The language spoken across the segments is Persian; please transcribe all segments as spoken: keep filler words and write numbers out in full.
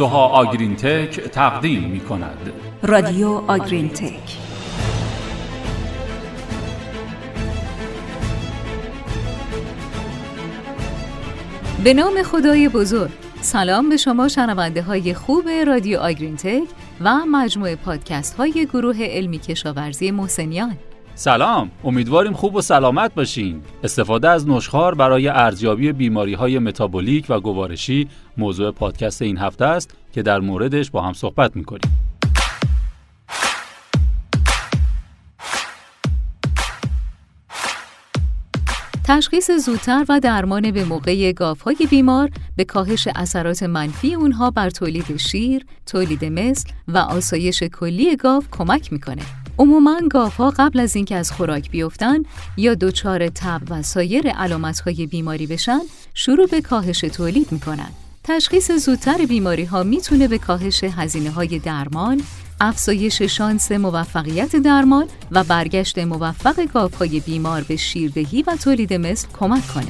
سها آگرین تک تقدیم می کند. رادیو آگرین تک. به نام خدای بزرگ، سلام به شما شنونده های خوب رادیو آگرین تک و مجموعه پادکست های گروه علمی کشاورزی محسنیان. سلام، امیدواریم خوب و سلامت باشین. استفاده از نشخوار برای ارزیابی بیماری‌های متابولیک و گوارشی موضوع پادکست این هفته است که در موردش با هم صحبت می‌کنیم. تشخیص زودتر و درمان به موقع گاوهای بیمار به کاهش اثرات منفی اونها بر تولید شیر، تولید مثل و آسایش کلی گاو کمک می‌کنه. عموماً گاوها قبل از اینکه از خوراک بیفتن یا دچار تب و سایر علامت‌های بیماری بشن، شروع به کاهش تولید می‌کنن. تشخیص زودتر بیماری‌ها میتونه به کاهش هزینه‌های درمان، افزایش شانس موفقیت درمان و برگشت موفق گاوهای بیمار به شیردهی و تولید مثل کمک کنه.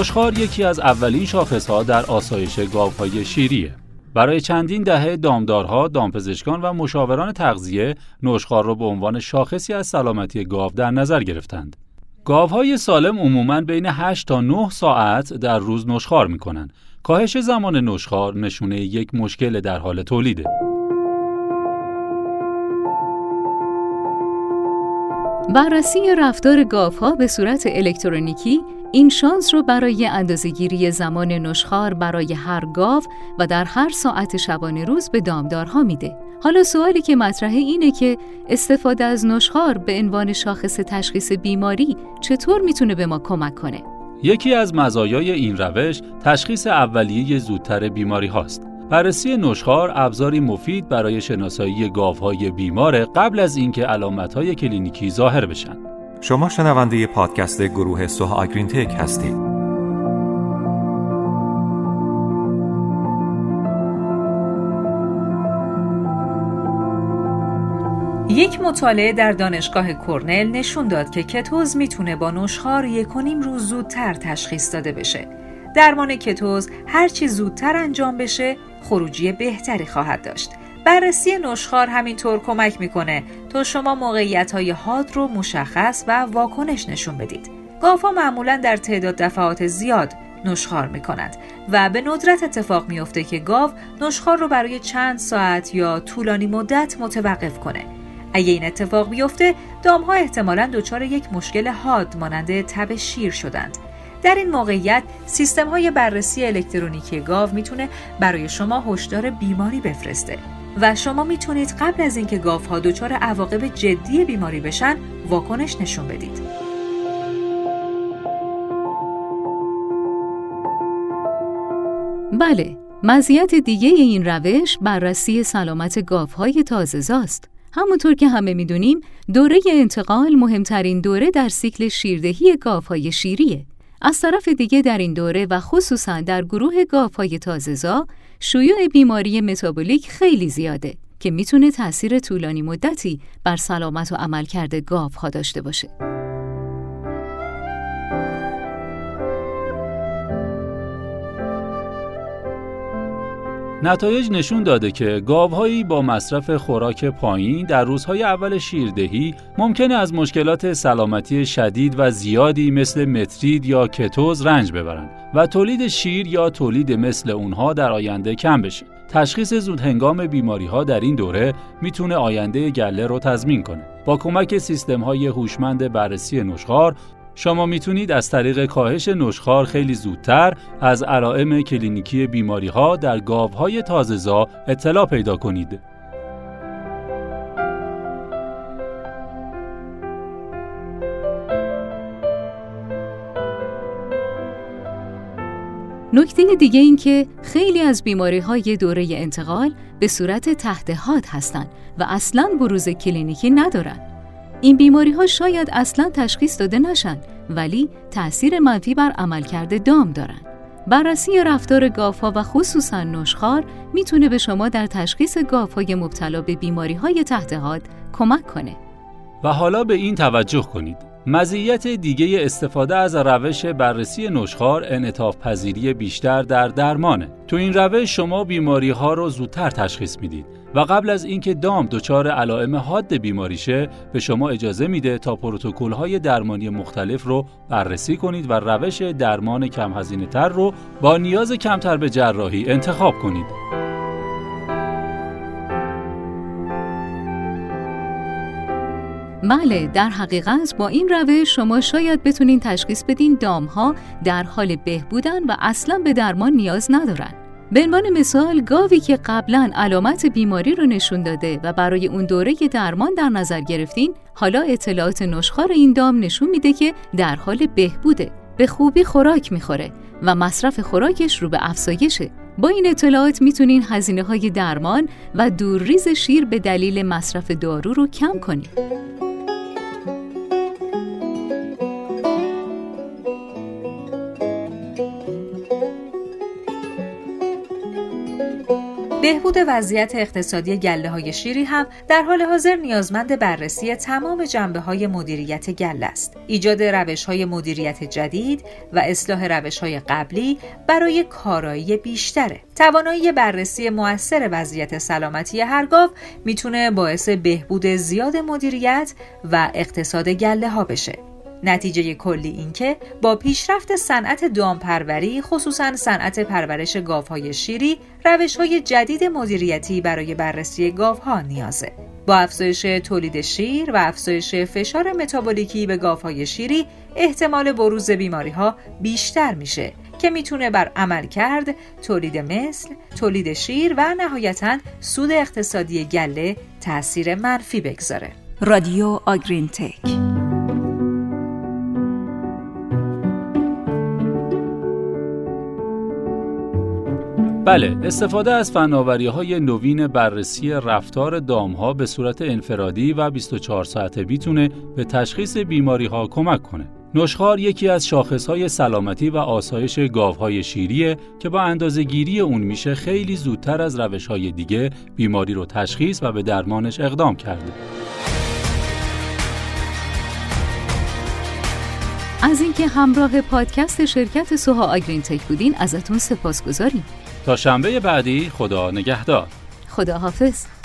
نشخوار یکی از اولین شاخص‌ها در آسایش گاوهای شیریه. برای چندین دهه دامدارها، دامپزشکان و مشاوران تغذیه نشخوار را به عنوان شاخصی از سلامتی گاو در نظر گرفتند. گاوهای سالم عموماً بین هشت تا نه ساعت در روز نشخوار می‌کنند. کاهش زمان نشخوار نشونه یک مشکل در حال تولیده. بررسی رفتار گاوها به صورت الکترونیکی این شانس رو برای اندازه‌گیری زمان نشخوار برای هر گاو و در هر ساعت شبانه روز به دامدارها میده. حالا سوالی که مطرحه اینه که استفاده از نشخوار به عنوان شاخص تشخیص بیماری چطور میتونه به ما کمک کنه؟ یکی از مزایای این روش تشخیص اولیه زودتر بیماری هاست. بررسی نشخوار ابزاری مفید برای شناسایی گاوهای بیمار قبل از اینکه علامت‌های کلینیکی ظاهر بشن. شما شنونده پادکست گروه سوها آگرین تک هستید. یک مطالعه در دانشگاه کرنل نشون داد که کتوز میتونه با نشخوار یک و نیم روز زودتر تشخیص داده بشه. درمان کتوز هر چی زودتر انجام بشه، خروجی بهتری خواهد داشت. بررسی نشخوار همینطور کمک میکنه تا شما موقعیت‌های حاد رو مشخص و واکنش نشون بدید. گاوها معمولاً در تعداد دفعات زیاد نشخوار میکنند و به ندرت اتفاق میفته که گاو نشخوار رو برای چند ساعت یا طولانی مدت متوقف کنه. اگه این اتفاق بیفته، دامها احتمالاً دچار یک مشکل حاد مانند تب شیر شدند. در این موقعیت، سیستم‌های بررسی الکترونیکی گاو میتونه برای شما هشدار بیماری بفرسته و شما میتونید قبل از اینکه گاوها دچار عواقب جدی بیماری بشن، واکنش نشون بدید. بله، مزیت دیگه این روش بررسی سلامت گاوهای تازه‌زاست. همونطور که همه میدونیم، دوره انتقال مهمترین دوره در سیکل شیردهی گاوهای شیریه. از طرف دیگه در این دوره و خصوصاً در گروه گاوهای تازه‌زا، شیوع بیماری متابولیک خیلی زیاده که میتونه تأثیر طولانی مدتی بر سلامت و عملکرد گاوها داشته باشه. نتایج نشون داده که گاوهایی با مصرف خوراک پایین در روزهای اول شیردهی ممکنه از مشکلات سلامتی شدید و زیادی مثل مترید یا کتوز رنج ببرند و تولید شیر یا تولید مثل اونها در آینده کم بشه. تشخیص زود هنگام بیماری‌ها در این دوره میتونه آینده گله رو تضمین کنه. با کمک سیستم‌های هوشمند بررسی نشخوار شما میتونید از طریق کاهش نشخوار خیلی زودتر از علائم کلینیکی بیماری‌ها در گاوهای تازه‌زا اطلاع پیدا کنید. نکته دیگه این که خیلی از بیماری‌های دوره انتقال به صورت تحت حاد هستن و اصلاً بروز کلینیکی ندارن. این بیماری‌ها شاید اصلاً تشخیص داده نشن ولی تأثیر منفی بر عملکرد دام دارن. بررسی رفتار گاوها و خصوصاً نشخوار میتونه به شما در تشخیص گاوهای مبتلا به بیماری‌های تحت حاد کمک کنه. و حالا به این توجه کنید. مزیت دیگه استفاده از روش بررسی نشخوار انعطاف پذیری بیشتر در درمانه. تو این روش شما بیماری ها رو زودتر تشخیص میدید و قبل از اینکه دام دچار علائم حاد بیماری شه به شما اجازه میده تا پروتکل های درمانی مختلف رو بررسی کنید و روش درمان کم هزینه تر رو با نیاز کمتر به جراحی انتخاب کنید. بله، در حقیقت با این روش شما شاید بتونین تشخیص بدین دامها در حال بهبودن و اصلا به درمان نیاز ندارن. به عنوان مثال، گاوی که قبلا علامت بیماری رو نشون داده و برای اون دوره درمان در نظر گرفتین، حالا اطلاعات نشخوار این دام نشون میده که در حال بهبوده، به خوبی خوراک میخوره و مصرف خوراکش رو به افزایشه. با این اطلاعات میتونین هزینه های درمان و دورریز شیر به دلیل مصرف دارو رو کم کنین. بهبود وضعیت اقتصادی گله‌های شیری هم در حال حاضر نیازمند بررسی تمام جنبه‌های مدیریت گله است. ایجاد روش‌های مدیریت جدید و اصلاح روش‌های قبلی برای کارایی بیشتره. توانایی بررسی مؤثر وضعیت سلامتی هر گاو میتونه باعث بهبود زیاد مدیریت و اقتصاد گله‌ها بشه. نتیجه کلی این که با پیشرفت صنعت دامپروری، خصوصاً صنعت پرورش گاوهای شیری، روش‌های جدید مدیریتی برای بررسی گاوها نیازه. با افزایش تولید شیر و افزایش فشار متابولیکی به گاوهای شیری، احتمال بروز بیماری‌ها بیشتر میشه که میتونه بر عملکرد، تولید مثل، تولید شیر و نهایتاً سود اقتصادی گله تأثیر منفی بگذاره. رادیو آگرین تک. بله، استفاده از فناوری‌های نوین بررسی رفتار دام‌ها به صورت انفرادی و بیست و چهار ساعته می‌تونه به تشخیص بیماری‌ها کمک کنه. نشخوار یکی از شاخص‌های سلامتی و آسایش گاوهای شیریه که با اندازه‌گیری اون میشه خیلی زودتر از روش‌های دیگه بیماری رو تشخیص و به درمانش اقدام کرده. از اینکه همراه پادکست شرکت سوها آگرین تک بودین ازتون سپاسگزاریم. تا شنبه بعدی، خدا نگهدار. خدا حافظ.